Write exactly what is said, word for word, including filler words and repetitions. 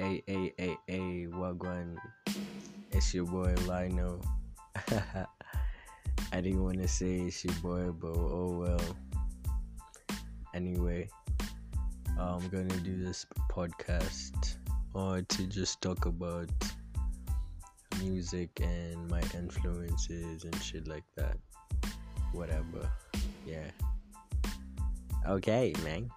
Hey, hey, hey, hey, wagwan. It's your boy Lino. I didn't want to say it's your boy, but oh well. Anyway, I'm gonna do this podcast or to just talk about music and my influences and shit like that. Whatever. Yeah. Okay, man.